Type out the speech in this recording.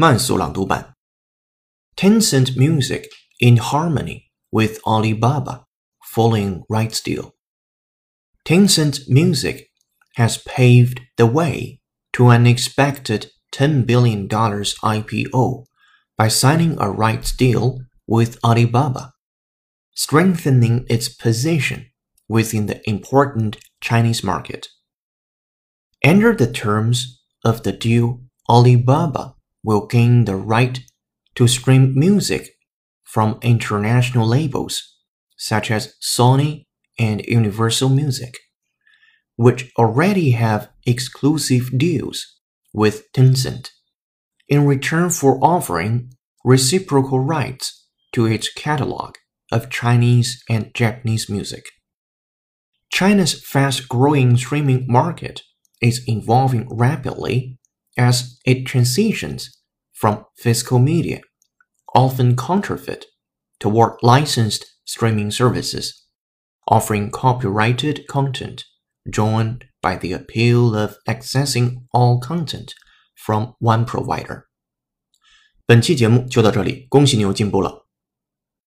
慢速朗读版 Tencent Music in harmony with Alibaba following rights deal. Tencent Music has paved the way to an expected $10 billion IPO by signing a rights deal with Alibaba, strengthening its position within the important Chinese market. Under the terms of the deal, Alibaba will gain the right to stream music from international labels such as Sony and Universal Music, which already have exclusive deals with Tencent, in return for offering reciprocal rights to its catalog of Chinese and Japanese music. China's fast-growing streaming market is evolving rapidly as it transitions from physical media, often counterfeit, toward licensed streaming services, offering copyrighted content joined by the appeal of accessing all content from one provider. 本期节目就到这里，恭喜你又进步了。